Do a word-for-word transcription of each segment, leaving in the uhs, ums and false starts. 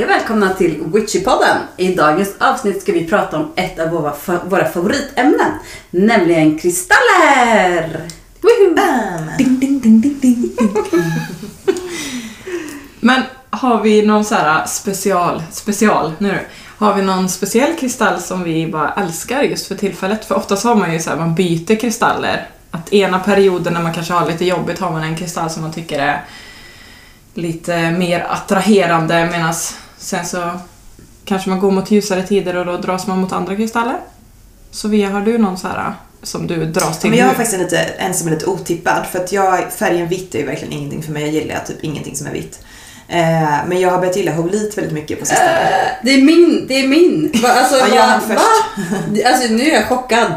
Hej och välkomna till Witchypodden. I dagens avsnitt ska vi prata om ett av våra, fa- våra favoritämnen, nämligen kristaller. Ding, ding, ding, ding, ding. Men har vi någon så här special, special nu? Har vi någon speciell kristall som vi bara älskar just för tillfället? För oftast har man ju så här, man byter kristaller. Att ena perioden när man kanske har lite jobbigt har man en kristall som man tycker är lite mer attraherande, medan sen så kanske man går mot ljusare tider och då dras man mot andra kristaller. Så Via, har du någon så här som du dras till? Men jag har faktiskt en, lite, en som är lite otippad, för att jag, färgen vitt är ju verkligen ingenting för mig. Jag gillar typ ingenting som är vitt. Eh, men jag har börjat gilla holit väldigt mycket på sistone. Eh, det är min, det är min. Va, alltså, ja, jag va, va? Alltså nu är jag chockad.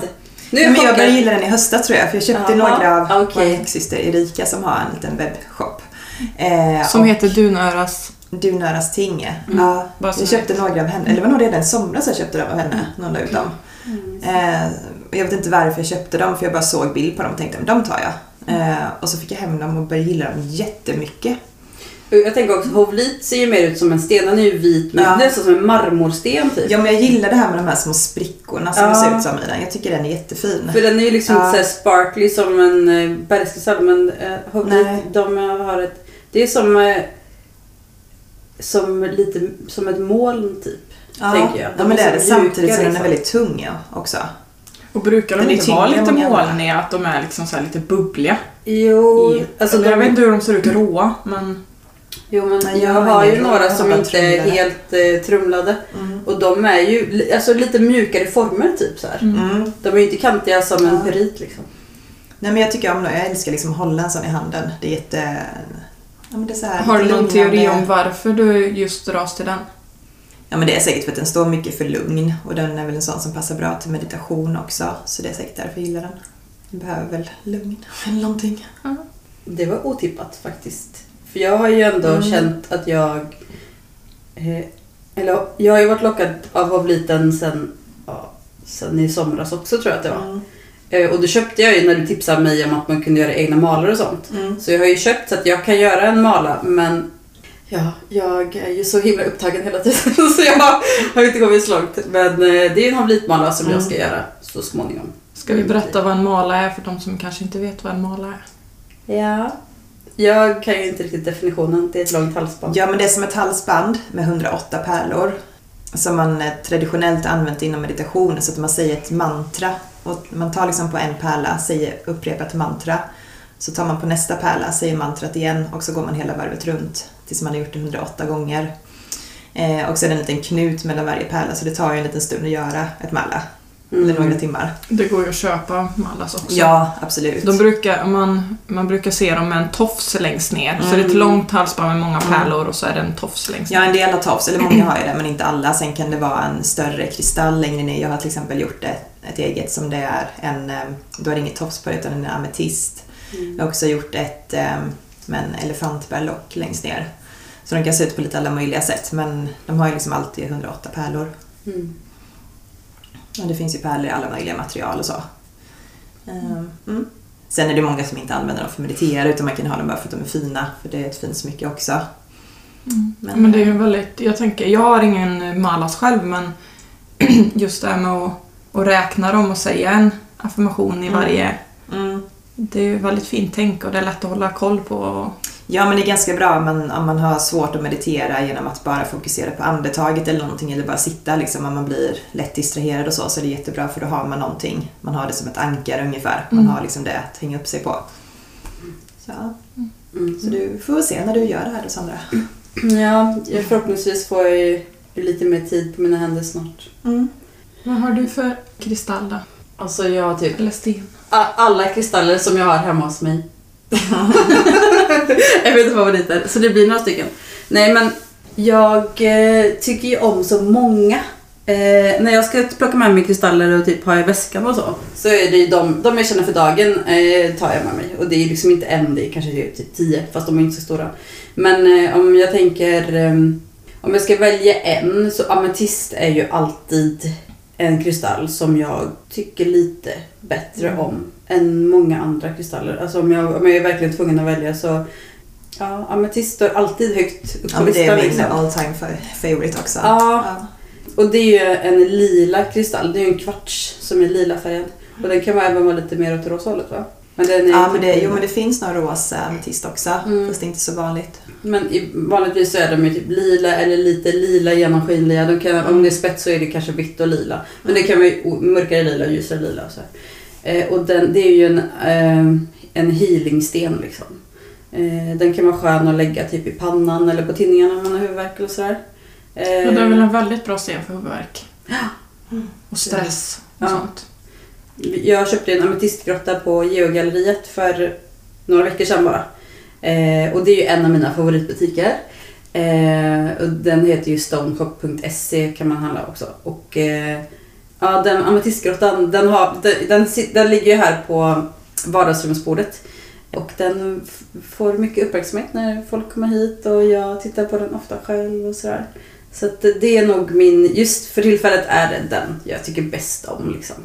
Nu är jag men chockad. Jag började gilla den i höstas tror jag, för jag köpte Aha, några av okay. min syster Erika som har en liten webbshop. Eh, som heter Dunöras Dunöras tinge. Mm. Ja, jag köpte några av henne. Eller det var nog redan somras jag köpte dem av henne. Någon av dem. Eh, jag vet inte varför jag köpte dem, för jag bara såg bild på dem och tänkte de tar jag. Eh, och så fick jag hem dem och började gilla dem jättemycket. Jag tänker också, hovlit ser ju mer ut som en sten. Den är ju vit, men ja. Det är så som en marmorsten typ. Ja, men jag gillar det här med de här små sprickorna som ja. ser ut som i den. Jag tycker den är jättefin. För den är ju liksom ja. inte så sparkly som en äh, bergskristall. Men äh, hovlit, Nej. de har ett... Det är som, äh, som, lite, som ett moln typ, ja. tänker jag. De ja, men det är det. Samtidigt som den är väldigt tung ja, också. Och brukar de inte vara lite molniga? Att de är liksom så här lite bubbliga? Jo. I, alltså de, jag vet inte hur de ser ut råa, men... Jo, men Nej, jag, jag har ju några som inte är helt eh, trumlade. Mm. Och de är ju alltså, lite mjukare former typ så här. Mm. De är ju inte kantiga som en perit liksom. Nej, men jag tycker om det. Jag älskar liksom hålla en sån i handen. Det är jätte... Ja, men det är så här, har du någon teori om varför du just dras till den? Ja, men det är säkert för att den står mycket för lugn. Och den är väl en sån som passar bra till meditation också. Så det är säkert därför jag gillar den. Den behöver väl lugn eller någonting. Mm. Det var otippat faktiskt. För jag har ju ändå mm. känt att jag... Eh, eller jag har ju varit lockad av hovliten sen, ja, sen i somras också tror jag att det var. Mm. Eh, och då köpte jag ju när du tipsade mig om att man kunde göra egna malar och sånt. Mm. Så jag har ju köpt så att jag kan göra en mala. Men ja, jag är ju så himla upptagen hela tiden så jag har, har inte kommit så långt. Men eh, det är en hovlitmala som mm. jag ska göra så småningom. Ska vi berätta vad en mala är för de som kanske inte vet vad en mala är? Ja... Jag kan ju inte riktigt definitionen. Det är ett långt halsband. Ja, men det är som ett halsband med hundraåtta pärlor som man traditionellt använt inom meditation, så att man säger ett mantra. Och man tar liksom på en pärla, säger upprepat mantra. Så tar man på nästa pärla, säger mantrat igen, och så går man hela varvet runt tills man har gjort det hundraåtta gånger. Eh, och så är det en liten knut mellan varje pärla, så det tar ju en liten stund att göra ett malla. Mm. Eller några timmar. Det går ju att köpa mallas också. Ja, absolut. De brukar, man, man brukar se dem med en tofs längst ner. Mm. Så det är ett långt halsband med många pärlor mm. och så är det en tofs längst ner. Ja, en del har tofs. Eller många har ju det, men inte alla. Sen kan det vara en större kristall längre ner. Jag har till exempel gjort det, ett eget som det är en... Då är det inget tofs på det, utan en ametist. Mm. Jag har också gjort ett med en elefantbärlock längst ner. Så de kan se ut på lite alla möjliga sätt. Men de har ju liksom alltid hundraåtta pärlor. Mm. Ja, det finns ju pärlor i alla möjliga material och så. Mm. Mm. Sen är det många som inte använder dem för att meditera, utan man kan ha dem bara för att de är fina. För det är ett fint smycke också. Mm. Men, men det är ju väldigt... Jag tänker, jag har ingen malas själv, men just det här med att, att räkna dem och säga en affirmation i varje... Mm. Mm. Det är ju väldigt fint tänk och det är lätt att hålla koll på. Och... Ja, men det är ganska bra om man, om man har svårt att meditera genom att bara fokusera på andetaget eller någonting, eller bara sitta liksom, om man blir lätt distraherad och så, så är det jättebra, för då har man någonting. Man har det som ett ankare ungefär. Man mm. har liksom det att hänga upp sig på. Så, mm. så du får se när du gör det här då, Sandra. Ja, jag förhoppningsvis får jag lite mer tid på mina händer snart. Mm. Vad har du för kristall då? Alltså jag typ... Eller sten. Alla kristaller som jag har hemma hos mig. Jag vet inte vad det är. Så det blir några stycken. Nej, men jag eh, tycker ju om så många. Eh, när jag ska plocka med mig kristaller och typ ha i väskan och så, så är det ju de, de jag känner för dagen eh, tar jag med mig. Och det är liksom inte en, det är kanske typ tio, fast de är inte så stora. Men eh, om jag tänker, eh, om jag ska välja en, så ametist är ju alltid en kristall som jag tycker lite bättre om än många andra kristaller. Alltså om jag, om jag är verkligen tvungen att välja, så Ja, ametist står alltid högt upp på ja, listan. Det är min all time favorite också. Ja. Ja. Och det är ju en lila kristall. Det är ju en kvarts som är lila färgad. Och den kan man även vara lite mer åt roshållet, va? Men den är ja, men det, jo, men det finns några rosa ametist också. Mm. Fast det är inte så vanligt. Men i, vanligtvis så är de ju typ lila eller lite lila, genomskinliga. De kan, om det är spets så är det kanske vitt och lila. Men det kan vara ju mörkare lila och ljusare lila. Så. Eh, och den, det är ju en, eh, en healingsten liksom. Eh, den kan man skön och lägga typ i pannan eller på tinningarna om man har huvudvärk eller sådär. Eh, ja, det är väl en väldigt bra sten för huvudvärk. Mm. Och stress och ja. sånt. Jag köpte en ametistgrotta på Geogalleriet för några veckor sedan bara. Eh, och det är ju en av mina favoritbutiker. Eh, och den heter ju Stoneshop punkt se, kan man handla också. Och eh, ja, den ametistgrottan, den, har, den, den, den ligger ju här på vardagsrumsbordet. Och den f- får mycket uppmärksamhet när folk kommer hit och jag tittar på den ofta själv och sådär. Så att det är nog min, just för tillfället är det den jag tycker bäst om liksom.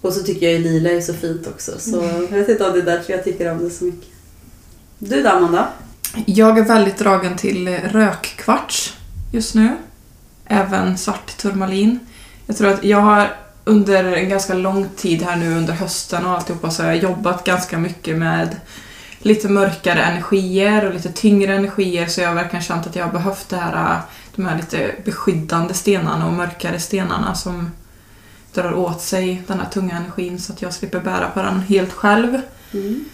Och så tycker jag ju lila är så fint också. Så mm. jag vet inte om det är därför jag tycker om det så mycket. Du då, Amanda? Jag är väldigt dragen till rökkvarts just nu. Även svart turmalin. Jag tror att jag har under en ganska lång tid här nu under hösten och alltihopa så har jag jobbat ganska mycket med lite mörkare energier och lite tyngre energier. Så jag har verkligen känt att jag har behövt det här, de här lite beskyddande stenarna och mörkare stenarna som drar åt sig den här tunga energin så att jag slipper bära på den helt själv. Mm.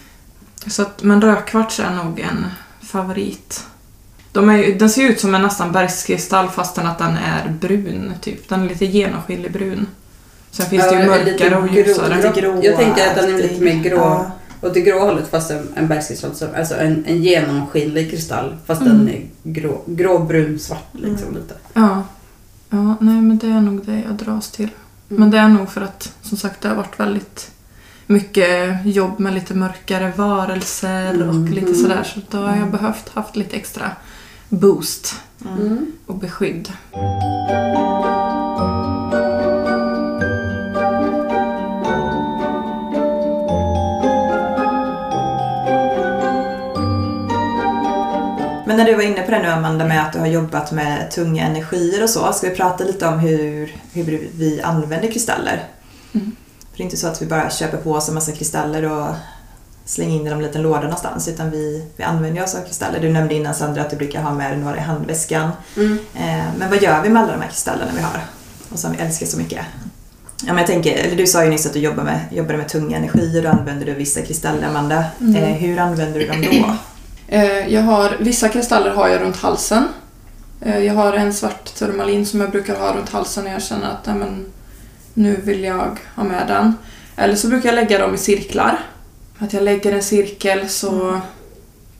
Så att, men rökkvarts är nog en favorit. De är, den ser ut som en nästan bergskristall fastän att den är brun typ. Den är lite genomskinlig brun. Sen finns ja, det ju mörkare och ljusare. Grå, jag tänker att den är lite mer grå. Ja. Och det grå hållet fast en, en bergskristall. Alltså en, en genomskinlig kristall fast mm. den är grå, grå brun, svart liksom mm. lite. Ja. Ja, nej men det är nog det jag dras till. Mm. Men det är nog för att, som sagt, det har varit väldigt mycket jobb med lite mörkare varelser mm. och lite sådär. Så då har jag mm. behövt haft lite extra boost mm. och beskydd. Men när du var inne på det nu, Amanda, med att du har jobbat med tunga energier och så, ska vi prata lite om hur, hur vi använder kristaller. Mm. För det är inte så att vi bara köper på oss en massa kristaller och slänger in i dem i en liten låda någonstans, utan vi, vi använder oss av kristaller. Du nämnde innan, Sandra, att du brukar ha med några i handväskan. Mm. Eh, men vad gör vi med alla de här kristallerna vi har och som vi älskar så mycket? Ja, men jag tänker, eller du sa ju nyss att du jobbar med, jobbar med tunga energier och använder du vissa kristaller, Amanda. Mm. Eh, hur använder du dem då? Jag har, vissa kristaller har jag runt halsen. Jag har en svart turmalin som jag brukar ha runt halsen när jag känner att nej, men, nu vill jag ha med den. Eller så brukar jag lägga dem i cirklar. Att jag lägger en cirkel så,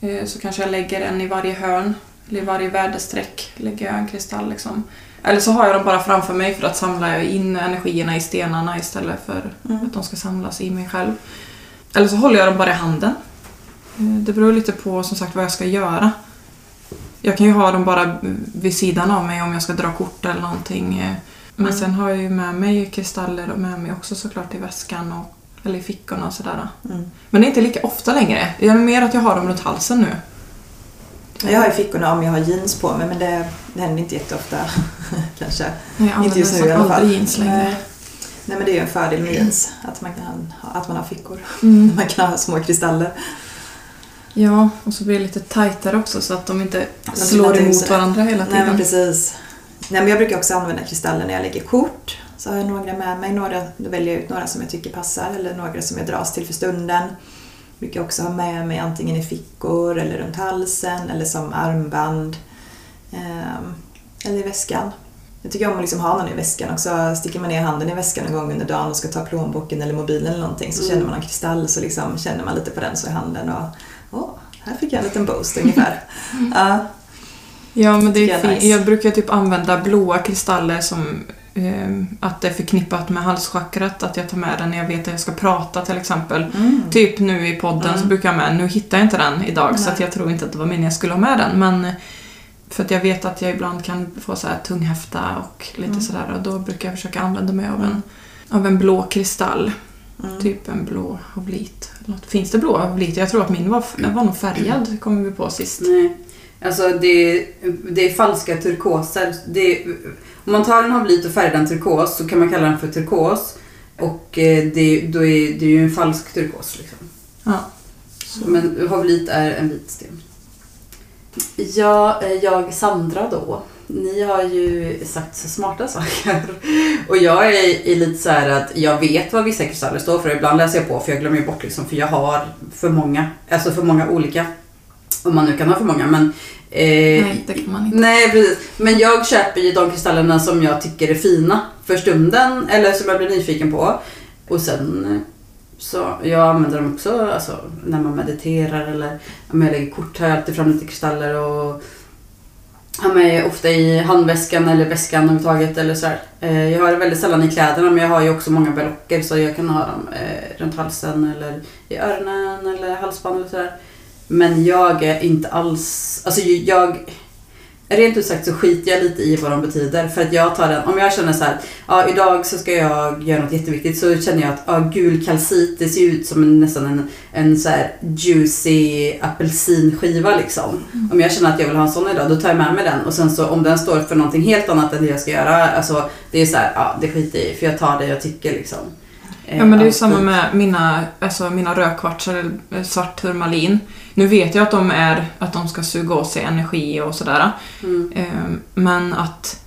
mm. så kanske jag lägger en i varje hörn. Eller i varje väderstreck lägger jag en kristall liksom. Eller så har jag dem bara framför mig för att samla in energierna i stenarna istället för mm. att de ska samlas i mig själv. Eller så håller jag dem bara i handen. Det beror lite på, som sagt, vad jag ska göra. Jag kan ju ha dem bara vid sidan av mig om jag ska dra kort eller någonting. Men mm. sen har jag ju med mig kristaller och med mig också såklart i väskan och, eller i fickorna och sådär. Mm. Men det är inte lika ofta längre. Det är mer att jag har dem runt halsen nu. Jag har ju fickorna om jag har jeans på mig, men det, det händer inte jätteofta kanske. Nej, jag inte just nu i alla fall. Jeans längre. Nej, men det är ju en fördel med jeans, att man, kan, att man har fickor. Mm. Man kan ha små kristaller. Ja, och så blir det lite tajtare också så att de inte slår emot varandra hela tiden. Nej, men precis. Nej, men jag brukar också använda kristaller när jag lägger kort. Så har jag några med mig. Några, då väljer jag ut några som jag tycker passar eller några som jag dras till för stunden. Jag brukar också ha med mig antingen i fickor eller runt halsen eller som armband. Eh, eller i väskan. Jag tycker om att liksom ha någon i väskan också. Sticker man ner handen i väskan en gång under dagen och ska ta plånboken eller mobilen eller någonting så mm. känner man en kristall så liksom känner man lite på den så i handen och åh, oh, här fick jag en liten boost ungefär. Uh, ja, men det är fint. Nice. Jag brukar typ använda blåa kristaller som eh, att det är förknippat med halschakrat. Att jag tar med den när jag vet att jag ska prata till exempel. Mm. Typ nu i podden mm. så brukar jag med, nu hittar jag inte den idag mm. så att jag tror inte att det var meningen jag skulle ha med den. Men för att jag vet att jag ibland kan få så här tunghäfta och lite mm. sådär. Och då brukar jag försöka använda mig av en, av en blå kristall. Mm. Typ en blå oblit. Finns det blå oblit? Jag tror att min var, var nog färgad, kommer vi på sist. Nej. Alltså det, det är falska turkoser. Det, om man tar en oblit och färgar den turkos så kan man kalla den för turkos. Och det, då är det ju en falsk turkos liksom. Ja. Så. Men oblit är en vit sten. Ja, jag Sandra då. Ni har ju sagt så smarta saker. Och jag är, är lite så här att jag vet vad vissa kristaller står för. Ibland läser jag på för jag glömmer bort liksom. För jag har för många. Alltså för många olika. Om man nu kan ha för många. Men, eh, nej, det kan man inte. Nej, precis. Men jag köper ju de kristallerna som jag tycker är fina för stunden. Eller som jag blir nyfiken på. Och sen... Så jag använder dem också alltså, när man mediterar eller om jag lägger kort här, alltid fram lite kristaller och har mig ofta i handväskan eller väskan överhuvudtaget eller så här. Jag har det väldigt sällan i kläderna, men jag har ju också många berlocker så jag kan ha dem eh, runt halsen eller i öronen eller halsband och sådär. Men jag är inte alls, alltså jag... Rent ut sagt så skiter jag lite i vad de betyder. För att jag tar den, om jag känner så här, ja idag så ska jag göra något jätteviktigt, så känner jag att ja, gul kalcit, det ser ut som en, nästan en, en så här juicy apelsinskiva liksom. Mm. Om jag känner att jag vill ha en sån idag, då tar jag med mig den. Och sen så om den står för någonting helt annat än det jag ska göra, alltså det är så här, ja det skiter jag i, för jag tar det jag tycker liksom. Ja men det är ju samma med mina, alltså mina rödkvartsar eller svart turmalin. Nu vet jag att de är att de ska suga åt sig energi och sådär. Mm. Men att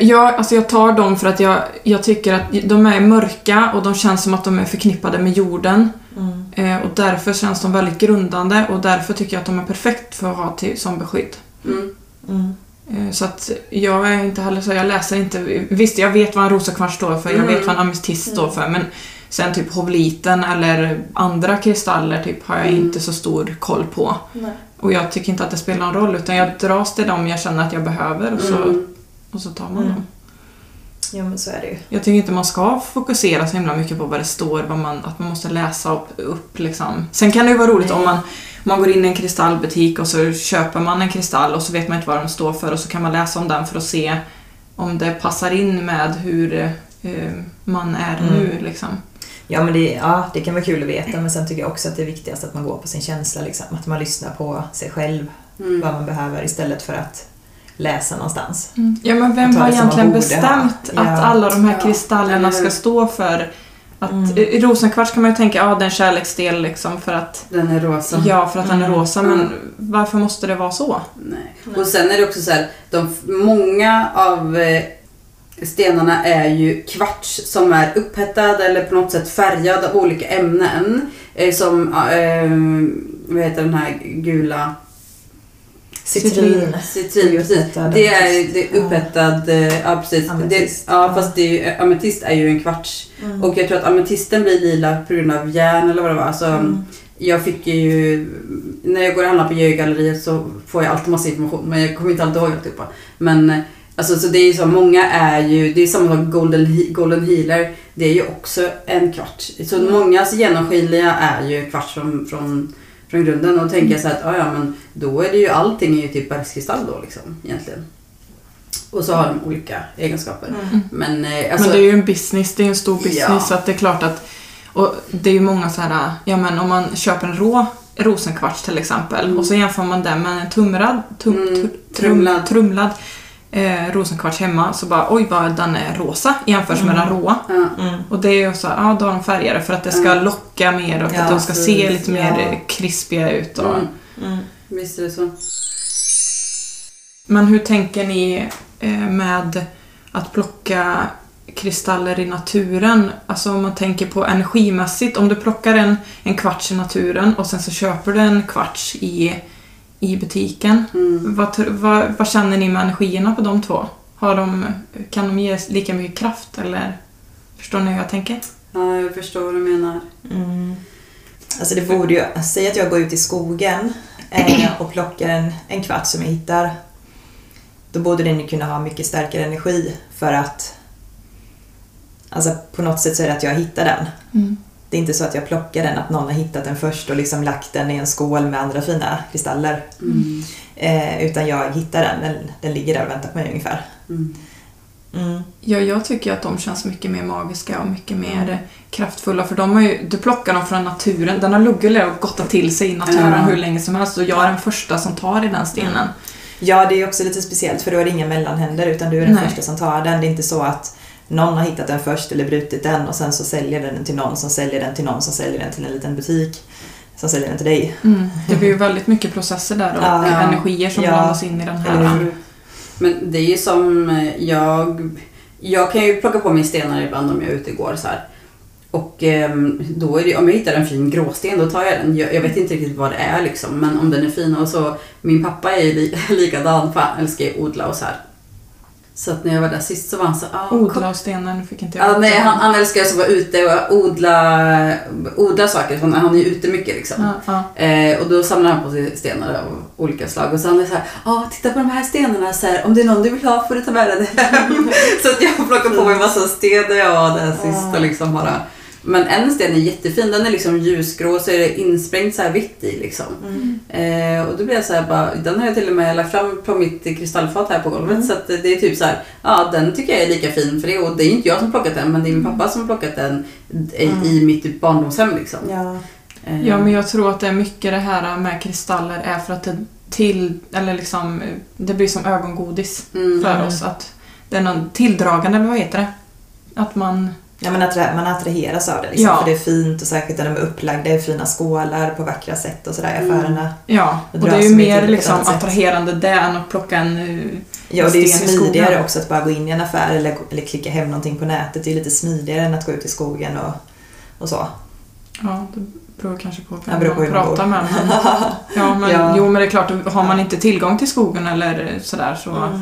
jag, alltså jag tar dem för att jag, jag tycker att de är mörka och de känns som att de är förknippade med jorden. Mm. Och därför känns de väldigt grundande och därför tycker jag att de är perfekt för att ha till, som beskydd. Mm. Mm. Så att jag är inte heller så, jag läser inte, visst jag vet vad en rosakvarts står för, jag mm. vet vad en ametist står för, men sen typ hobliten eller andra kristaller typ har jag mm. inte så stor koll på. Nej. Och jag tycker inte att det spelar någon roll, utan jag dras till dem jag känner att jag behöver och så, mm. och så tar man mm. dem. Ja men så är det ju. Jag tycker inte man ska fokusera så himla mycket på vad det står, vad man, att man måste läsa upp, upp liksom. Sen kan det ju vara roligt mm. om man Man går in i en kristallbutik och så köper man en kristall och så vet man inte vad den står för och så kan man läsa om den för att se om det passar in med hur eh, man är mm. nu liksom. Ja men det, ja, det kan vara kul att veta, men sen tycker jag också att det är viktigast att man går på sin känsla liksom, att man lyssnar på sig själv mm. vad man behöver istället för att läsa någonstans. Mm. Ja men vem har egentligen bestämt ha. att ja. alla de här kristallerna ja. ska stå för? Att mm. rosenkvarts kan man ju tänka, ja ah, den är en kärleksdel liksom för att den är rosa. Ja, för att mm. den är rosa, men mm. varför måste det vara så? Nej. Nej. Och sen är det också så här, de många av stenarna är ju kvarts som är upphettad eller på något sätt färgad av olika ämnen som äh, vad heter den här gula Citrin. Citrin, precis. Det är, det är upphettad, ja, ja precis. Det, ja, fast det är, ametist är ju en kvarts. Mm. Och jag tror att ametisten blir lila på grund av järn eller vad det var. Så mm. jag fick ju, när jag går och handlar på Geogalleriet så får jag alltid massa information. Men jag kommer inte alltid ihåg allt typ. Men alltså, så det är ju så, många är ju, det är samma som golden, golden healer. Det är ju också en kvarts. Så mm. många så genomskinliga är ju kvarts från... från från grunden, och tänker jag så här att ah, ja, men då är det ju allting är ju typ bergskristall då liksom, egentligen. Och så har de olika egenskaper. Mm. Men, eh, alltså, men det är ju en business, det är en stor business, ja. Så att det är klart att, och det är ju många så här, ja men om man köper en rå rosenkvarts till exempel, mm. och så jämför man den med en tumrad, tum, mm, trum, trumlad, trumlad eh, rosenkvarts hemma, så bara oj vad den är rosa jämfört mm. med den råa. Mm. Och det är ju så, ja då har de färgade för att det ska mm. locka mer och för ja, att de ska precis. se lite mer ja. krispiga ut. Och... Mm. Mm. Visst är det så. Men hur tänker ni med att plocka kristaller i naturen? Alltså om man tänker på energimässigt, om du plockar en, en kvarts i naturen och sen så köper du en kvarts i i butiken. Mm. Vad, vad, vad känner ni med energierna på de två? Har de, kan de ge lika mycket kraft? Eller förstår ni hur jag tänker? Ja, jag förstår vad du menar. Mm. Alltså det borde ju... Säg att jag går ut i skogen eh, och plockar en, en kvarts som jag hittar. Då borde den ju kunna ha mycket starkare energi för att... Alltså på något sätt så är det att jag hittar den. Mm. Det är inte så att jag plockar den, att någon har hittat den först och liksom lagt den i en skål med andra fina kristaller. Mm. Eh, utan jag hittar den, den, den ligger där och väntar på mig ungefär. Mm. Mm. Ja, jag tycker att de känns mycket mer magiska och mycket mer kraftfulla. För de har ju, du plockar dem från naturen. Den har luggor och gottat till sig i naturen mm. hur länge som helst. Och jag är den första som tar i den stenen. Ja, det är också lite speciellt för du har inga mellanhänder utan du är den Nej. första som tar den. Det är inte så att någon har hittat den först eller brutit den och sen så säljer den till någon som säljer den till någon som säljer den till en liten butik. Som säljer den till dig. Mm. Det blir ju väldigt mycket processer där och ja, ja. energier som ja. blandas in i den här. Mm. Men det är ju som jag... Jag kan ju plocka på mig stenar ibland om jag är ute och går så här. Och då är det, om jag hittar en fin gråsten då tar jag den. Jag, jag vet inte riktigt vad det är liksom. Men om den är fin och så... Min pappa är li, likadan. Han älskar ju odla och så här. Så att när jag var där sist så var han så... Ah, odla och stenen fick inte jag. Ah, nej, han, han älskar att vara ute och odla, odla saker. Han, han är ju ute mycket liksom. Uh, uh. Eh, och då samlar han på sig stenar av olika slag. Och så han är så här... Ah, titta på de här stenarna. Så här, om det är någon du vill ha får du ta med dig. Så att jag plockar på mig en massa stenar. Ja, det här sista uh. liksom bara... Men en sten är jättefin, den är liksom ljusgrå så är det insprängt så här vitt i liksom. Mm. Eh, och då blir jag så här bara, den har jag till och med lagt fram på mitt kristallfat här på golvet. Mm. Så att det är typ så här, ja den tycker jag är lika fin för det. Och det är inte jag som plockat den men det är min pappa som plockat den i, mm. i mitt barndomshem liksom. Ja. Eh. ja men jag tror att det är mycket det här med kristaller är för att det, till, eller liksom, det blir som ögongodis mm. för oss. Att det är någon tilldragande, vad heter det? Att man... Ja, men attra- man attraheras av det liksom, ja. för det är fint och särskilt när de är upplagda i fina skålar på vackra sätt och sådär i affärerna. Ja, och det är ju mer liksom attraherande det än att plocka en Ja, och det är ju smidigare också att bara gå in i en affär eller, eller klicka hem någonting på nätet. Det är lite smidigare än att gå ut i skogen och, och så. Ja, det beror kanske på hur man, på hur man pratar med men, ja, men, ja. Jo, men det är klart, har man inte tillgång till skogen eller sådär så... Mm.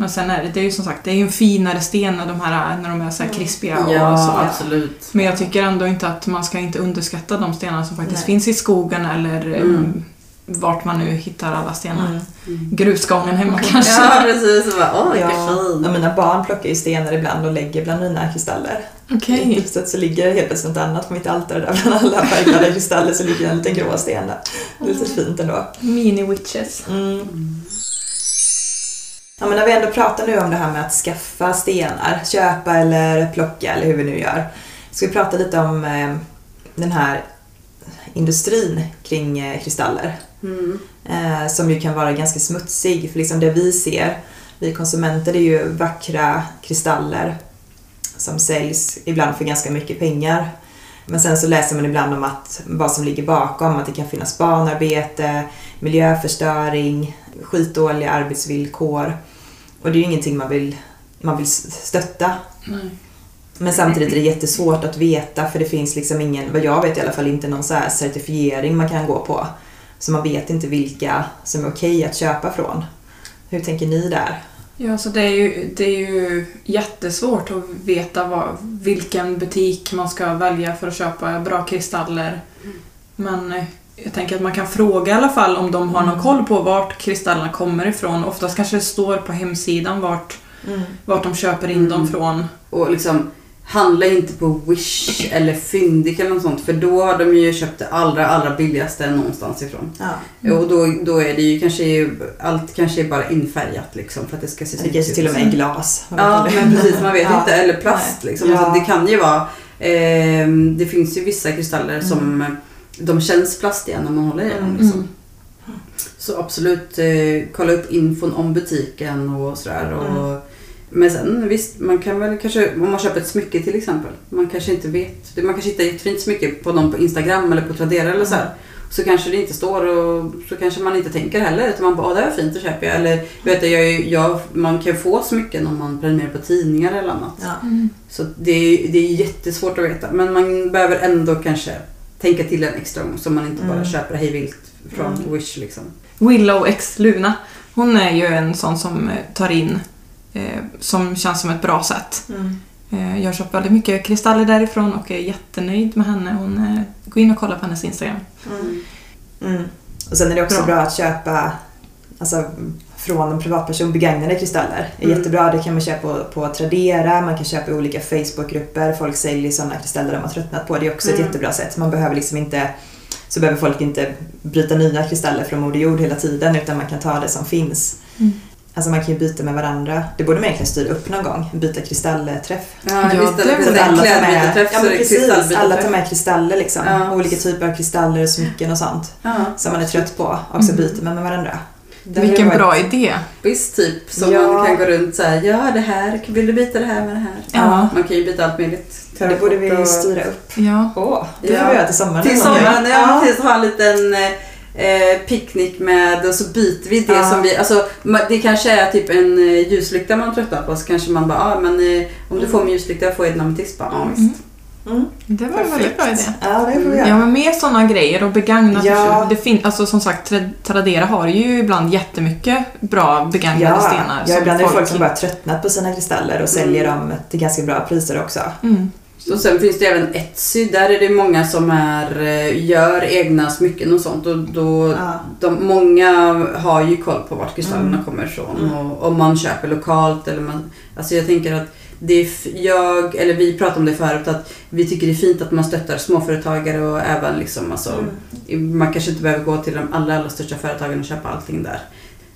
Men sen är det, det är ju som sagt, det är ju en finare sten de här, när de är så här krispiga och ja, så. Absolut. Men jag tycker ändå inte att man ska inte underskatta de stenar som faktiskt Nej. finns i skogen eller mm. vart man nu hittar alla stenar. Mm. Mm. Grusgången hemma kanske. Ja, precis. Så bara, åh, vilka fin. Ja, mina barn plockar ju stenar ibland och lägger bland mina kristaller. Okej. Okay. Så, så ligger helt plötsligt något annat på mitt altare där bland alla färgade kristaller så ligger en liten grå sten där. Det är lite fint ändå. Mini-witches. Mm. Ja, men när vi ändå pratar nu om det här med att skaffa stenar, köpa eller plocka eller hur vi nu gör. Ska vi prata lite om eh, den här industrin kring eh, kristaller. Mm. Eh, som ju kan vara ganska smutsig. För liksom det vi ser, vi konsumenter, det är ju vackra kristaller som säljs ibland för ganska mycket pengar. Men sen så läser man ibland om att vad som ligger bakom, att det kan finnas barnarbete, miljöförstöring, skitdåliga arbetsvillkor. Och det är ju ingenting man vill, man vill stötta. Nej. Men samtidigt är det jättesvårt att veta för det finns liksom ingen, vad jag vet i alla fall, inte någon så här certifiering man kan gå på. Så man vet inte vilka som är okej att köpa från. Hur tänker ni där? Ja, så det är ju, det är ju jättesvårt att veta vad, vilken butik man ska välja för att köpa bra kristaller. Men jag tänker att man kan fråga i alla fall om de har någon koll på vart kristallerna kommer ifrån. Oftast kanske det står på hemsidan vart, mm. vart de köper in mm. dem från. Och liksom, handla inte på Wish eller Fyndik eller något sånt. För då har de ju köpt det allra, allra billigaste någonstans ifrån. Ja. Och då, då är det ju kanske, allt kanske är bara infärgat liksom. För att det ska se snyggt ut. Det kanske till och med en glas. Ja, men precis. Man vet ja. inte. Eller plast liksom. Ja. Så det kan ju vara... Eh, det finns ju vissa kristaller mm. som... De känns plastiga när man håller i dem liksom. Mm. Så absolut eh, kolla upp infon om butiken och sådär. Och, mm. Men sen visst, man kan väl kanske, om man köper ett smycke till exempel. Man kanske inte vet, man kanske hittar jättefint smycke på någon på Instagram eller på Tradera eller mm. så här. Så kanske det inte står och så kanske man inte tänker heller. Utan man bara, det är fint att köpa. Eller vet du, jag, jag, man kan få smycken om man prenumererar på tidningar eller annat. Ja. Mm. Så det, det är jättesvårt att veta. Men man behöver ändå kanske... tänka till en extra gång så man inte bara mm. köper hejvilt från mm. Wish liksom. Willow X Luna, hon är ju en sån som tar in eh, som känns som ett bra sätt. Mm. Eh, jag köper väldigt mycket kristaller därifrån och är jättenöjd med henne. Hon eh, går in och kollar på hennes Instagram. Mm. Mm. Och sen är det också bra, bra att köpa alltså, från en privatperson begagnade kristaller. Det är mm. jättebra, det kan man köpa på, på Tradera, man kan köpa i olika Facebookgrupper, folk säljer sådana kristaller de har tröttnat på. Det är också mm. ett jättebra sätt. Man behöver liksom inte, så behöver folk inte bryta nya kristaller från Moder Jord hela tiden utan man kan ta det som finns. Mm. Alltså man kan ju byta med varandra. Det borde man egentligen styra upp någon gång. Byta kristallträff. Ja, ja, det är så alla tar med, träff, ja, precis, alla tar med kristaller liksom. Ja. Olika typer av kristaller och smycken och sånt. Ja. Som man är trött på. Och så byter man med varandra. Den Vilken bra ett... idé. Visst typ. Som ja. man kan gå runt så här. Ja, det här. Vill du byta det här med det här? Ja. Man kan ju byta allt möjligt. Det borde vi och... styra upp. Ja. Åh, det ja. får vi göra till sommaren. Till sommaren, ja. Tills ha en liten... Eh, picknick med, och så byter vi det ja. som vi, alltså det kanske är typ en ljuslykta man tröttnar på, så kanske man bara, ja ah, men eh, om mm. du får en ljuslykta får jag ett namn till, bara, ah, visst. Mm. Mm. Det var en väldigt bra idé. Ja, det får vi göra. Ja, men mer sådana grejer och begagnat. Ja. Det fin- alltså som sagt, Tradera har ju ibland jättemycket bra begagnade ja. stenar. Ja, ibland är folk, folk som bara tröttnat på sina kristaller och säljer mm. dem till ganska bra priser också. Mm. Och sen finns det även Etsy, där är det många som är, gör egna smycken och sånt, och då, ja. de, många har ju koll på vart kristallerna mm. kommer ifrån mm. och om man köper lokalt eller man, alltså jag tänker att det är, jag, eller vi pratade om det förut, att vi tycker det är fint att man stöttar småföretagare och även liksom, alltså, mm. man kanske inte behöver gå till de allra, allra största företagen och köpa allting där,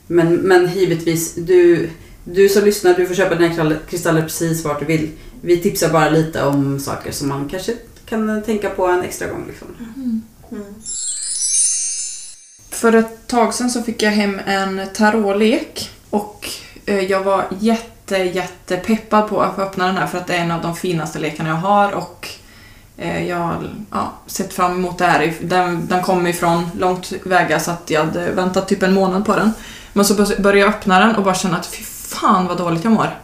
men, men givetvis du, du som lyssnar, du får köpa dina kristaller precis vart du vill. Vi tipsar bara lite om saker som man kanske kan tänka på en extra gång. Liksom. Mm. Mm. För ett tag sedan så fick jag hem en tarotlek. Och jag var jätte, jätte peppad på att få öppna den här. För att det är en av de finaste lekarna jag har. Och jag har ja, sett fram emot det här. Den, den kom ifrån långt vägar, så att jag hade väntat typ en månad på den. Men så började jag öppna den och bara känna att fy fan vad dåligt jag mår.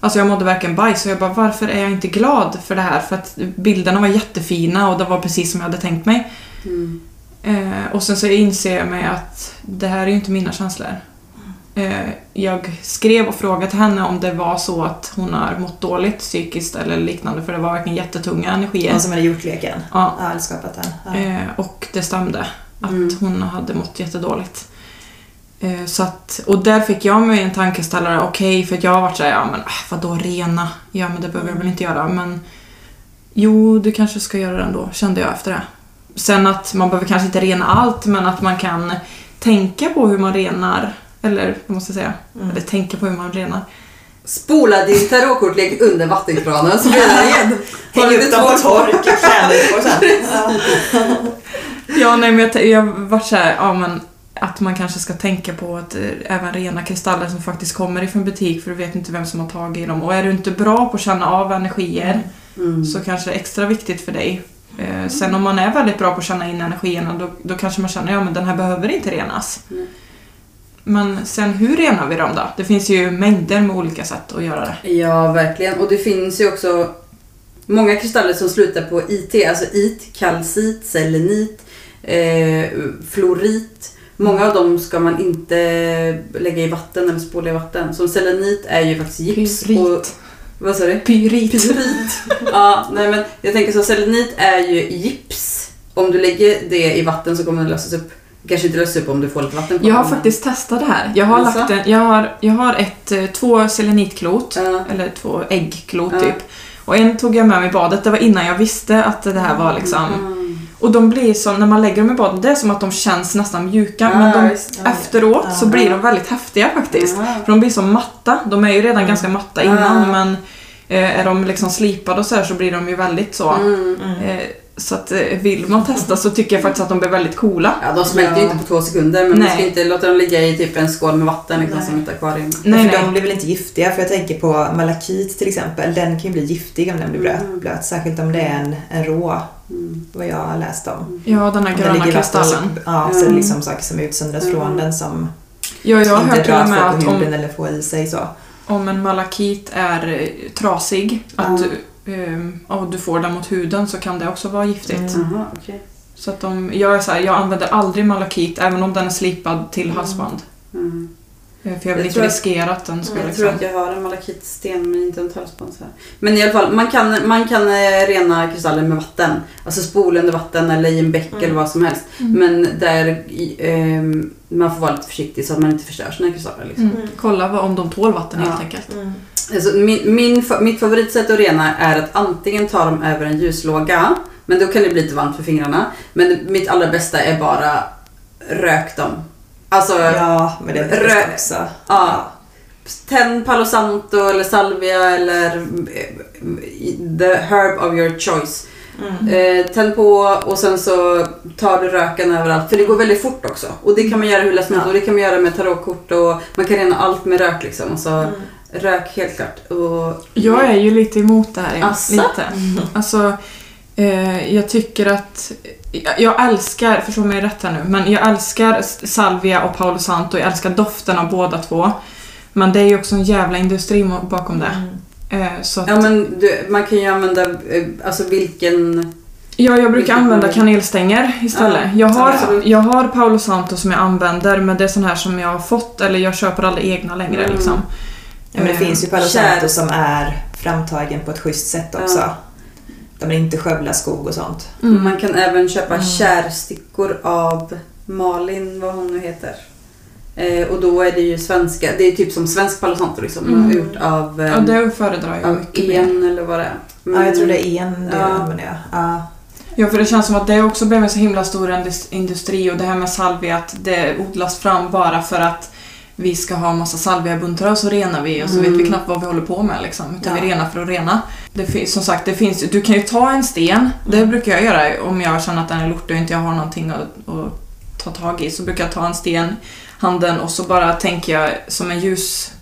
Alltså jag mådde verkligen bajs och jag bara, varför är jag inte glad för det här? För att bilderna var jättefina och det var precis som jag hade tänkt mig. Mm. Eh, och sen så inser jag mig att det här är ju inte mina känslor. Eh, jag skrev och frågade henne om det var så att hon har mått dåligt psykiskt eller liknande. För det var verkligen jättetunga energier. Hon som hade gjort leken. Ja. Ja, eller skapat den. Ja. Eh, och det stämde att mm. hon hade mått jättedåligt. Så att, och där fick jag mig en tankeställare. Okej, okay, för att jag har varit såhär, ja men vadå rena? Ja men det behöver jag väl inte göra. Men jo, du kanske ska göra det ändå, kände jag efter det. Sen att man behöver kanske inte rena allt, men att man kan tänka på hur man renar. Eller vad måste jag säga? Mm. Eller tänka på hur man renar. Spola din tarotkort, lägg under vattenkranen så blir det igen. Häng ut dem på tork, kläder på sen. Ja, nej men jag, jag var såhär, ja men att man kanske ska tänka på att även rena kristaller som faktiskt kommer ifrån butik, för du vet inte vem som har tagit i dem. Och är du inte bra på att känna av energier mm. så kanske det är extra viktigt för dig. Mm. Sen om man är väldigt bra på att känna in energierna, då, då kanske man känner, ja men den här behöver inte renas. Mm. Men sen hur renar vi dem då? Det finns ju mängder med olika sätt att göra det. Ja, verkligen. Och det finns ju också många kristaller som slutar på I T. Alltså it, kalcit, selenit, eh, florit. Många av dem ska man inte lägga i vatten eller spola i vatten. Som selenit är ju faktiskt gips. Pyrit. Och, vad sa du? Pyrit. Pyrit. Ja, nej men jag tänker så, selenit är ju gips. Om du lägger det i vatten så kommer det lösas upp. Kanske inte lösas upp om du får lite vatten på. Jag har faktiskt testat det här. Jag har, lagt en, jag har, jag har ett, två selenitklot. Ja. Eller två äggklot ja. typ. Och en tog jag med mig i badet. Det var innan jag visste att det här var liksom... Mm. Och de blir som, när man lägger dem i baden, det är som att de känns nästan mjuka. Ah, men de, ah, efteråt ah, så blir de väldigt häftiga faktiskt. Ah, för de blir som matta. De är ju redan ah, ganska matta innan. Ah, men eh, är de liksom slipade och så här, så blir de ju väldigt så. Mm, mm. Eh, så att vill man testa så tycker jag faktiskt att de blir väldigt coola. Ja, de smälter ju ja. inte på två sekunder. Men man ska inte låta dem ligga i typ en skål med vatten liksom, som ett akvarium. Nej, nej. De blir väl inte giftiga. För jag tänker på malakit till exempel. Den kan ju bli giftig om den blir mm. blöt. Särskilt om det är en, en rå. Mm. Vad jag har läst om. Ja, den här gröna kristallen. Ja, så mm. det liksom saker som utsöndras mm. från den som ja, jag har inte hört drar med att om, eller får i sig så. Om en malakit är trasig mm. att um, oh, du får den mot huden, så kan det också vara giftigt. Mm. Aha, okay. Så att de, jag, är så här, jag använder aldrig malakit även om den är slipad till mm. halsband. Mm. För jag vill jag inte riskera att den skulle... Jag liksom... tror att jag har en malakitsten men inte en talspons här. Men i alla fall, man kan, man kan rena kristaller med vatten. Alltså spola under vatten eller i en bäck mm. eller vad som helst. Mm. Men där eh, man får vara lite försiktig så att man inte förstör sina kristaller. Liksom. Mm. Kolla vad, om de tål vatten ja. helt enkelt. Mm. Alltså, min, min, mitt favoritsätt att rena är att antingen ta dem över en ljuslåga. Men då kan det bli lite varmt för fingrarna. Men mitt allra bästa är bara rök dem. Alltså, ja, men det är rö- också. Ja. Ten Palo Santo eller salvia eller the herb of your choice. Mm. Eh, tänd på och sen så tar du röken överallt, för det går väldigt fort också. Och det kan man göra hur lätt som helst, och det kan man göra med tarotkort, och man kan rena allt med rök liksom. Och så mm. rök helt klart. Och jag är ju lite emot det här. Asså? Lite. Mm. Alltså eh, jag tycker att jag älskar, förstår mig rätt här nu, men jag älskar salvia och Palo Santo, jag älskar doften av båda två. Men det är ju också en jävla industri bakom det. Mm. Så att, ja, men du, man kan ju använda alltså vilken... Ja, jag brukar använda kanelstänger istället. Ja, jag, har, jag har Palo Santo som jag använder, men det är sån här som jag har fått, eller jag köper aldrig egna längre. Mm. Liksom. Ja, men det mm. finns ju Palo Santo som är framtagen på ett schysst sätt också. Ja. De är inte skövla skog och sånt. Mm. Man kan även köpa mm. kärstickor av Malin, vad hon nu heter. Eh, och då är det ju svenska, det är typ som svensk Palo Santo liksom, mm. gjort av eh, ja, det föredrar jag av mycket en mer. Eller vad det är. Men, ja, jag tror det är en det ja. Men ja. Ah. Ja, för det känns som att det också blev en så himla stor industri, och det här med salvia, att det odlas fram bara för att vi ska ha massa salviabuntar, och så renar vi och så mm. vet vi knappt vad vi håller på med liksom, utan ja. Vi renar för att rena. Det finns, som sagt, det finns, du kan ju ta en sten, det brukar jag göra om jag känner att den är lort och inte jag har någonting att, att ta tag i, så brukar jag ta en sten handen och så bara tänker jag som en ljus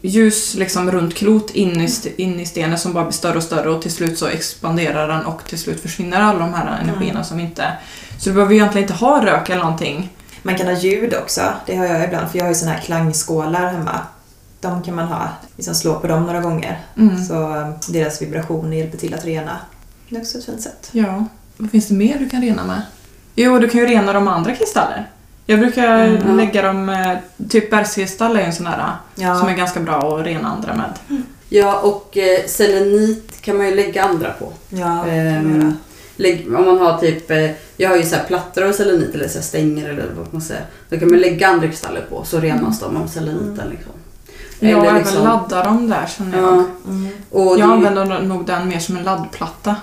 ljus liksom runt klot in i, st- in i stenen som bara blir större och större, och till slut så expanderar den, och till slut försvinner alla de här energierna mm. som inte, så du behöver egentligen inte ha rök eller någonting. Man kan ha ljud också, det har jag ibland, för jag har ju såna här klangskålar hemma, de kan man ha, liksom slå på dem några gånger mm. så deras vibrationer hjälper till att rena. Det är också ett fint sätt. Ja, vad finns det mer du kan rena med? Jo, du kan ju rena de andra kristaller. Jag brukar mm. lägga dem, typ bergskristaller är en sån här ja. Som är ganska bra att rena andra med. Mm. Ja, och eh, selenit kan man ju lägga andra på. Ja, ehm, lägg, om man har typ, eh, jag har ju så här plattor av selenit eller så här stänger eller vad man säger. Då kan man lägga andra kristaller på, så renas mm. de av seleniten liksom. Ja, eller även liksom... laddar dem där, känner jag. Ja. Mm. Och jag använder ju... nog den mer som en laddplatta.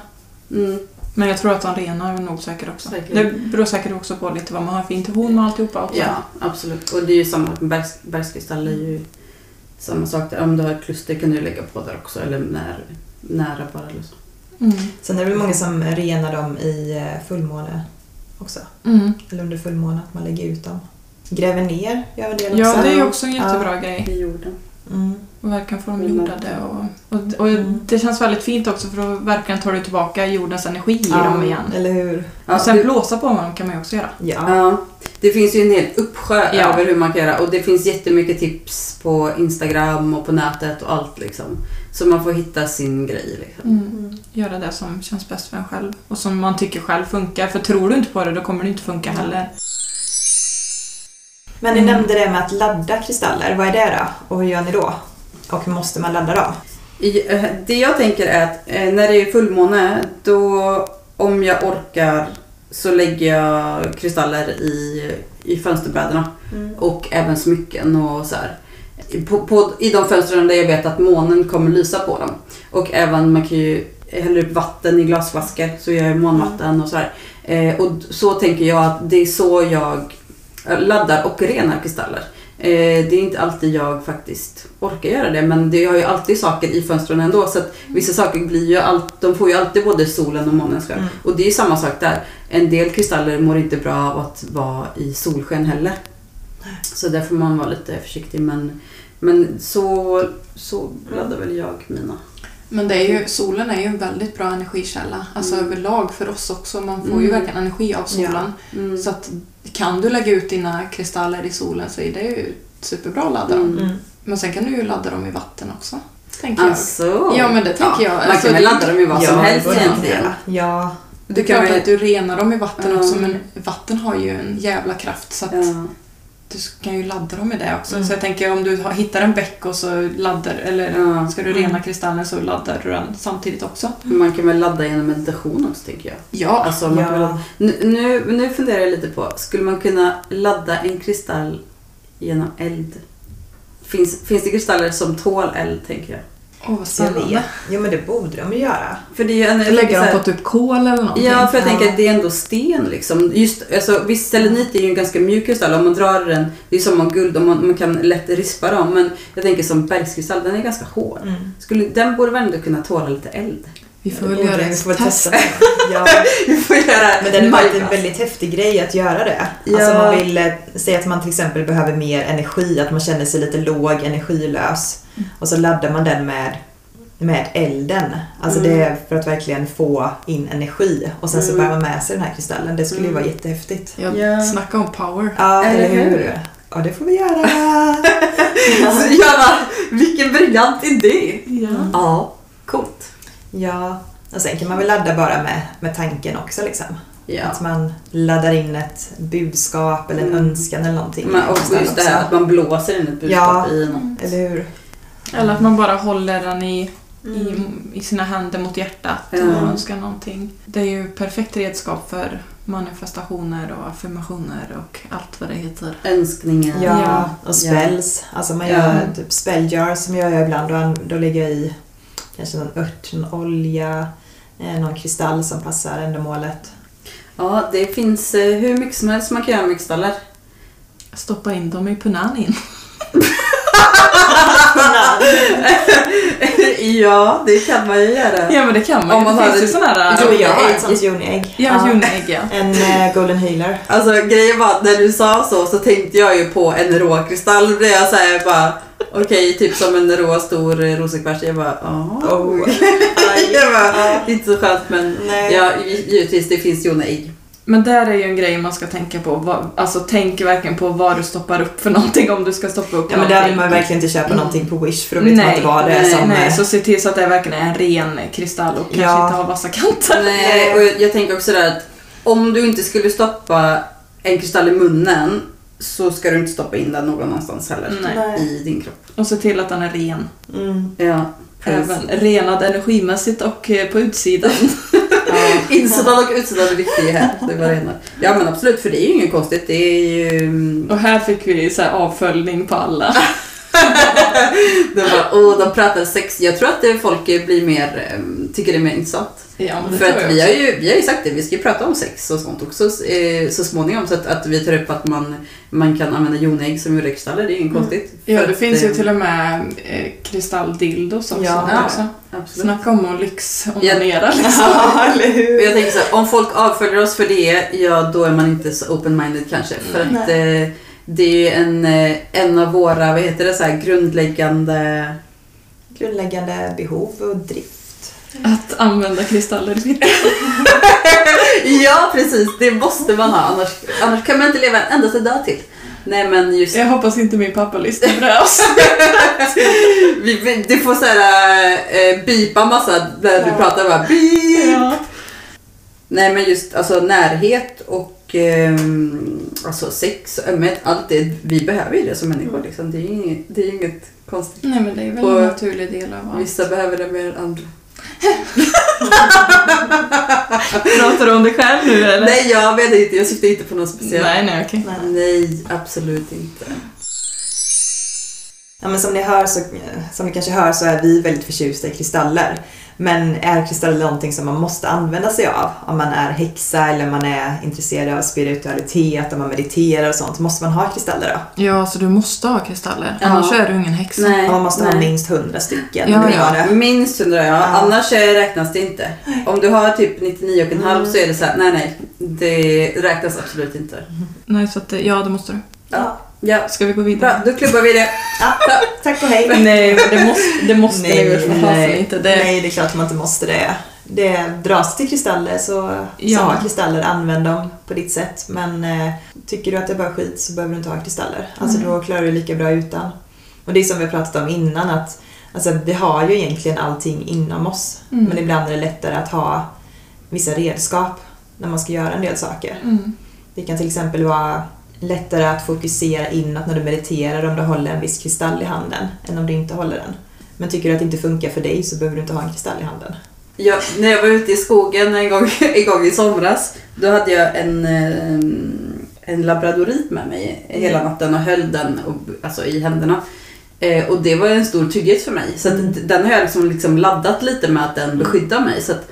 Mm. Men jag tror att han renar nog säkert också. Säkert. Det beror säkert också på lite vad man har för intention och alltihopa också. Ja, absolut. Och det är ju samma med bergskristall, är ju samma sak där. Om du har ett kluster kan du lägga på där också, eller nära, nära bara eller så. Mm. Sen är det många som renar dem i fullmåne också. Mm. Eller under fullmåne, att man lägger ut dem. Gräver ner, gör det också. Ja, det är också en jättebra ja, grej. I jorden. Mm. Och verkligen får de jordade och, och, och mm. det känns väldigt fint också, för då verkligen tar du tillbaka jordens energi i ja, dem igen, eller hur? Ja, och sen det, blåsa på dem kan man ju också göra ja. Ja, det finns ju en hel uppsjö ja. Över hur man kan göra, och det finns jättemycket tips på Instagram och på nätet och allt liksom, så man får hitta sin grej liksom. Mm. Göra det som känns bäst för en själv och som man tycker själv funkar, för tror du inte på det, då kommer det inte funka heller. Men ni mm. nämnde det med att ladda kristaller. Vad är det då? Och hur gör ni då? Och hur måste man ladda då? Det jag tänker är att när det är fullmåne, då om jag orkar så lägger jag kristaller i, i fönsterbrädorna. Mm. Och även smycken och så här. På, på, I de fönstren där jag vet att månen kommer lysa på dem. Och även man kan ju hälla upp vatten i glasflaskor, så jag gör månvatten mm. och så här. Och så tänker jag att det är så jag... laddar och renar kristaller. Eh, det är inte alltid jag faktiskt orkar göra det, men det har ju alltid saker i fönstren ändå, så att vissa saker blir ju allt, de får ju alltid både solen och månens skön. Mm. Och det är ju samma sak där. En del kristaller mår inte bra av att vara i solsken heller. Mm. Så där får man vara lite försiktig, men men så så laddar väl jag mina. Men det är ju, solen är ju en väldigt bra energikälla. Alltså mm. överlag för oss också. Man får mm. ju verkligen energi av solen. Ja. Mm. Så att kan du lägga ut dina kristaller i solen, så är det ju superbra att ladda dem. Mm. Men sen kan du ju ladda dem i vatten också. Tänker alltså. jag. Ja, men det tänker ja. jag. Man kan alltså, väl ladda dem i vad som ja, helst egentligen. Ja. Det är klart vi... att du renar dem i vatten mm. också. Men vatten har ju en jävla kraft. Så att ja. du kan ju ladda dem i det också. Mm. Så jag tänker om du hittar en bäck och så laddar, eller ja. ska du rena kristallen så laddar du den samtidigt också. Man kan väl ladda genom meditation också, tänker jag. Ja. Alltså, man ja. Kan... Nu, nu, nu funderar jag lite på, skulle man kunna ladda en kristall genom eld? Finns, finns det kristaller som tål eld, tänker jag? Åh, vad spännande. Jo, men det borde de göra. För det är ju en, lägger liksom, de på typ kol eller någonting? Ja, för jag tänker att det är ändå sten liksom. Just, alltså, visst, selenit är ju en ganska mjuk kristall. Om man drar den, det är som om guld, och man, man kan lätt rispa dem. Men jag tänker som bergskristall, den är ganska hård. Mm. Skulle, den borde väl ändå kunna tåla lite eld. Vi får väl göra det. Vi får testa. Ja. Vi får göra. Men det är en väldigt häftig grej att göra det. Ja. Alltså man vill säga att man till exempel behöver mer energi. Att man känner sig lite låg, energilös. Mm. Och så laddar man den med, med elden. Alltså mm. det är för att verkligen få in energi. Och sen så bär man med sig den här kristallen. Det skulle ju vara jättehäftigt. Ja. Yeah. Snacka om power. Ja, eller hur? Ja, det får vi göra. Ja. Så, Jana, vilken briljant idé. Ja, ja, coolt. Ja, och sen kan man väl ladda bara med, med tanken också liksom. Ja. Att man laddar in ett budskap eller en mm. önskan eller någonting. Men och just också det här att man blåser in ett budskap, ja, i något. Eller hur? Mm. Eller att man bara håller den i, mm. i, i sina händer mot hjärtat mm. och önskar någonting. Det är ju perfekt redskap för manifestationer och affirmationer och allt vad det heter. Önskningar. Ja, ja. Och spells. Ja. Alltså man gör ja. typ spelljör som jag gör ibland och då ligger jag i kanske någon ört, någon olja, någon kristall som passar ändamålet. Ja, det finns hur mycket som helst man kan göra med kristaller. Stoppa in dem i punanin. Ja, det kan man ju göra. Ja, men det kan man. Om man det har finns ju sådana där... Jo, jag har ett sånt juniägg. Ja, juniägg, ja. En äh, golden healer. Alltså, grejen var, när du sa så, så tänkte jag ju på en råkristall. Då blev jag så här bara... Okej, okay, typ som en rå stor rosekvars. Jag bara, oh. oh. jag bara, inte så skönt, men nej. Ja, givetvis det finns ju nej. Men där är ju en grej man ska tänka på. Alltså tänk verkligen på vad du stoppar upp för någonting, om du ska stoppa upp ja, någonting. Ja, men där vill man verkligen inte köpa mm. någonting på Wish, för då vet man inte vad det är som... Nej, är... så se till så att det verkligen är en ren kristall och kanske ja. inte har vassa kanter. Nej, och jag tänker också där att om du inte skulle stoppa en kristall i munnen, så ska du inte stoppa in den någon annanstans heller. Nej. I din kropp. Och se till att den är ren. Mm. Ja, även renad energimässigt och på utsidan. Ja. Insidan och utsidan är viktig här. Det var renad. Ja, men absolut, för det är ju inget konstigt. Det är ju... Och här fick vi så här avföljning på alla. De bara, åh, de pratar sex. Jag tror att det, folk blir mer, tycker det är mer intressant. Ja, för att vi har, ju, vi har ju sagt det, vi ska ju prata om sex och sånt också så småningom. Så att, att vi tar upp att man, man kan använda jonägg som urkristaller, det är ju inget konstigt. Mm. Ja, det finns det... ju till och med eh, kristalldildos och ja, ja, också. Absolut. Snacka om och lyx och ja. manera liksom. Ja, eller hur? Jag tänker så här, om folk avföljer oss för det, ja, då är man inte så open-minded kanske. För att eh, det är ju en, en av våra, vad heter det, så här, grundläggande... Grundläggande behov och drift. Att använda kristaller. Ja, precis. Det måste man ha. Annars, annars kan man inte leva en enda dag till. Nej, men just... Jag hoppas inte min pappa lyssnar på det också. Du får så här äh, bipa massa när ja. du pratar. Bara, bip! Ja. Nej, men just alltså, närhet och äh, alltså, sex och ömhet. Allt det, vi behöver ju det som människor. Liksom. Det är ju inget, det är inget konstigt. Nej, men det är väl och en naturlig del av allt. Vissa behöver det mer än andra. Pratar du om dig själv nu eller? Nej, jag vet inte, jag syftar inte på något speciellt. Nej, nej, okej. Okay. Nej, absolut inte. Ja, men som ni hör så, som ni kanske hör så är vi väldigt förtjusta i kristaller. Men är kristaller någonting som man måste använda sig av? Om man är häxa eller man är intresserad av spiritualitet, om man mediterar och sånt, måste man ha kristaller då? Ja, så du måste ha kristaller. Ja. Annars är du ingen häxa. Nej, man måste nej. ha minst hundra stycken. Ja, ja. Minst hundra, ja. ja. Annars räknas det inte. Om du har typ nittionio komma fem mm. så är det så här, nej, nej. Det räknas absolut inte. Mm. Nej, så att, ja, det måste du. Ja. Ja, ska vi gå vidare? Bra, då klubbar vi det. Ja, tack och hej. Nej, men det måste, det måste nej, det ju nej, inte. Det... Nej, det är klart att man inte måste det. Det dras till kristaller, så ja. så har kristaller, använd dem på ditt sätt. Men eh, tycker du att det är bara skit så behöver du inte ha kristaller. Alltså mm. då klarar du lika bra utan. Och det är som vi pratat om innan, att alltså, vi har ju egentligen allting inom oss. Mm. Men ibland är det lättare att ha vissa redskap när man ska göra en del saker. Mm. Det kan till exempel vara... lättare att fokusera inåt när du mediterar om du håller en viss kristall i handen än om du inte håller den. Men tycker du att det inte funkar för dig så behöver du inte ha en kristall i handen. Ja, när jag var ute i skogen en gång, en gång i somras, då hade jag en, en labradorit med mig hela natten och höll den och, alltså, i händerna. Eh, och det var en stor trygghet för mig. Så att mm. den har jag liksom, liksom laddat lite med att den beskyddar mig. Så att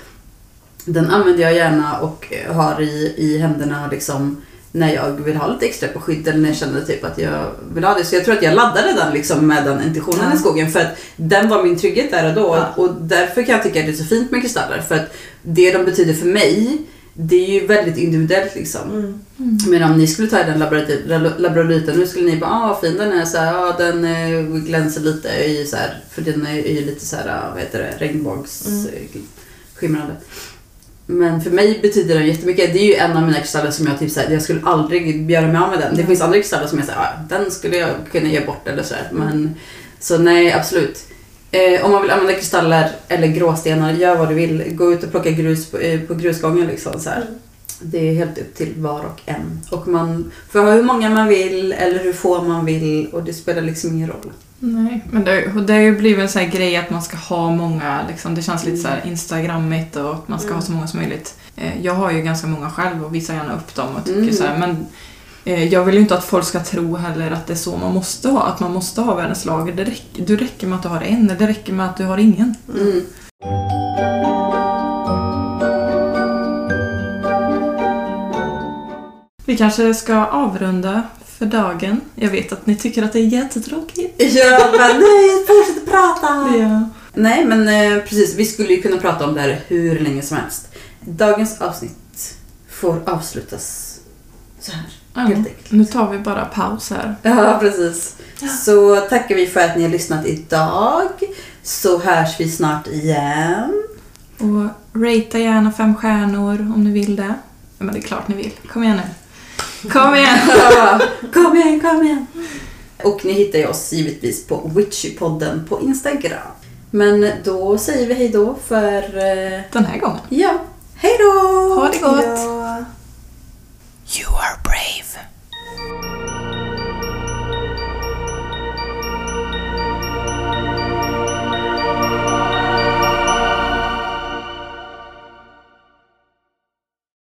den använder jag gärna och har i, i händerna liksom när jag vill ha lite extra på skydd, eller när jag känner typ att jag vill ha det. Så jag tror att jag laddade den liksom med den intentionen mm. i skogen, för att den var min trygghet där och då. Mm. Och därför kan jag tycka att det är så fint med kristaller, för att det de betyder för mig, det är ju väldigt individuellt liksom. Mm. Mm. Men om ni skulle ta den labradoriten, nu skulle ni bara, ah vad fin den är, så här, ah, den glänser lite i så här, för den är ju lite så här, vad heter det, regnbågsskimrande. Mm. Men för mig betyder den jättemycket. Det är ju en av mina kristaller som jag typ såhär, jag skulle aldrig göra mig av med den. Det finns andra kristaller som jag säger, ja, den skulle jag kunna ge bort eller så. Men så nej, absolut. Eh, om man vill använda kristaller eller gråstenar, gör vad du vill. Gå ut och plocka grus på, eh, på grusgången liksom så här. Det är helt upp till var och en. Och man får ha hur många man vill eller hur få man vill, och det spelar liksom ingen roll. Nej, men det, det har ju blivit en sån här grej att man ska ha många liksom, det känns lite så här instagrammigt och att man ska mm. ha så många som möjligt. Jag har ju ganska många själv och visar gärna upp dem och tycker mm. så här, men jag vill ju inte att folk ska tro heller att det är så man måste ha, att man måste ha världens lager. Det räcker, du räcker med att du har en, det räcker med att du har ingen. Mm. Vi kanske ska avrunda för dagen. Jag vet att ni tycker att det är jättetråkigt. Ja, men nej, fortsätt prata. Ja. Nej, men eh, precis. Vi skulle ju kunna prata om det här hur länge som helst. Dagens avsnitt får avslutas så här. Ja, helt enkelt. Nu tar vi bara paus här. Ja, precis. Ja. Så tackar vi för att ni har lyssnat idag. Så hörs vi snart igen. Och ratea gärna fem stjärnor om ni vill det. Ja, men det är klart ni vill. Kom igen nu. Kom igen. kom igen, kom igen. Och ni hittar ju oss givetvis på Witchypodden på Instagram. Men då säger vi hej då för den här gången. Ja. Hej då. Ha det gott.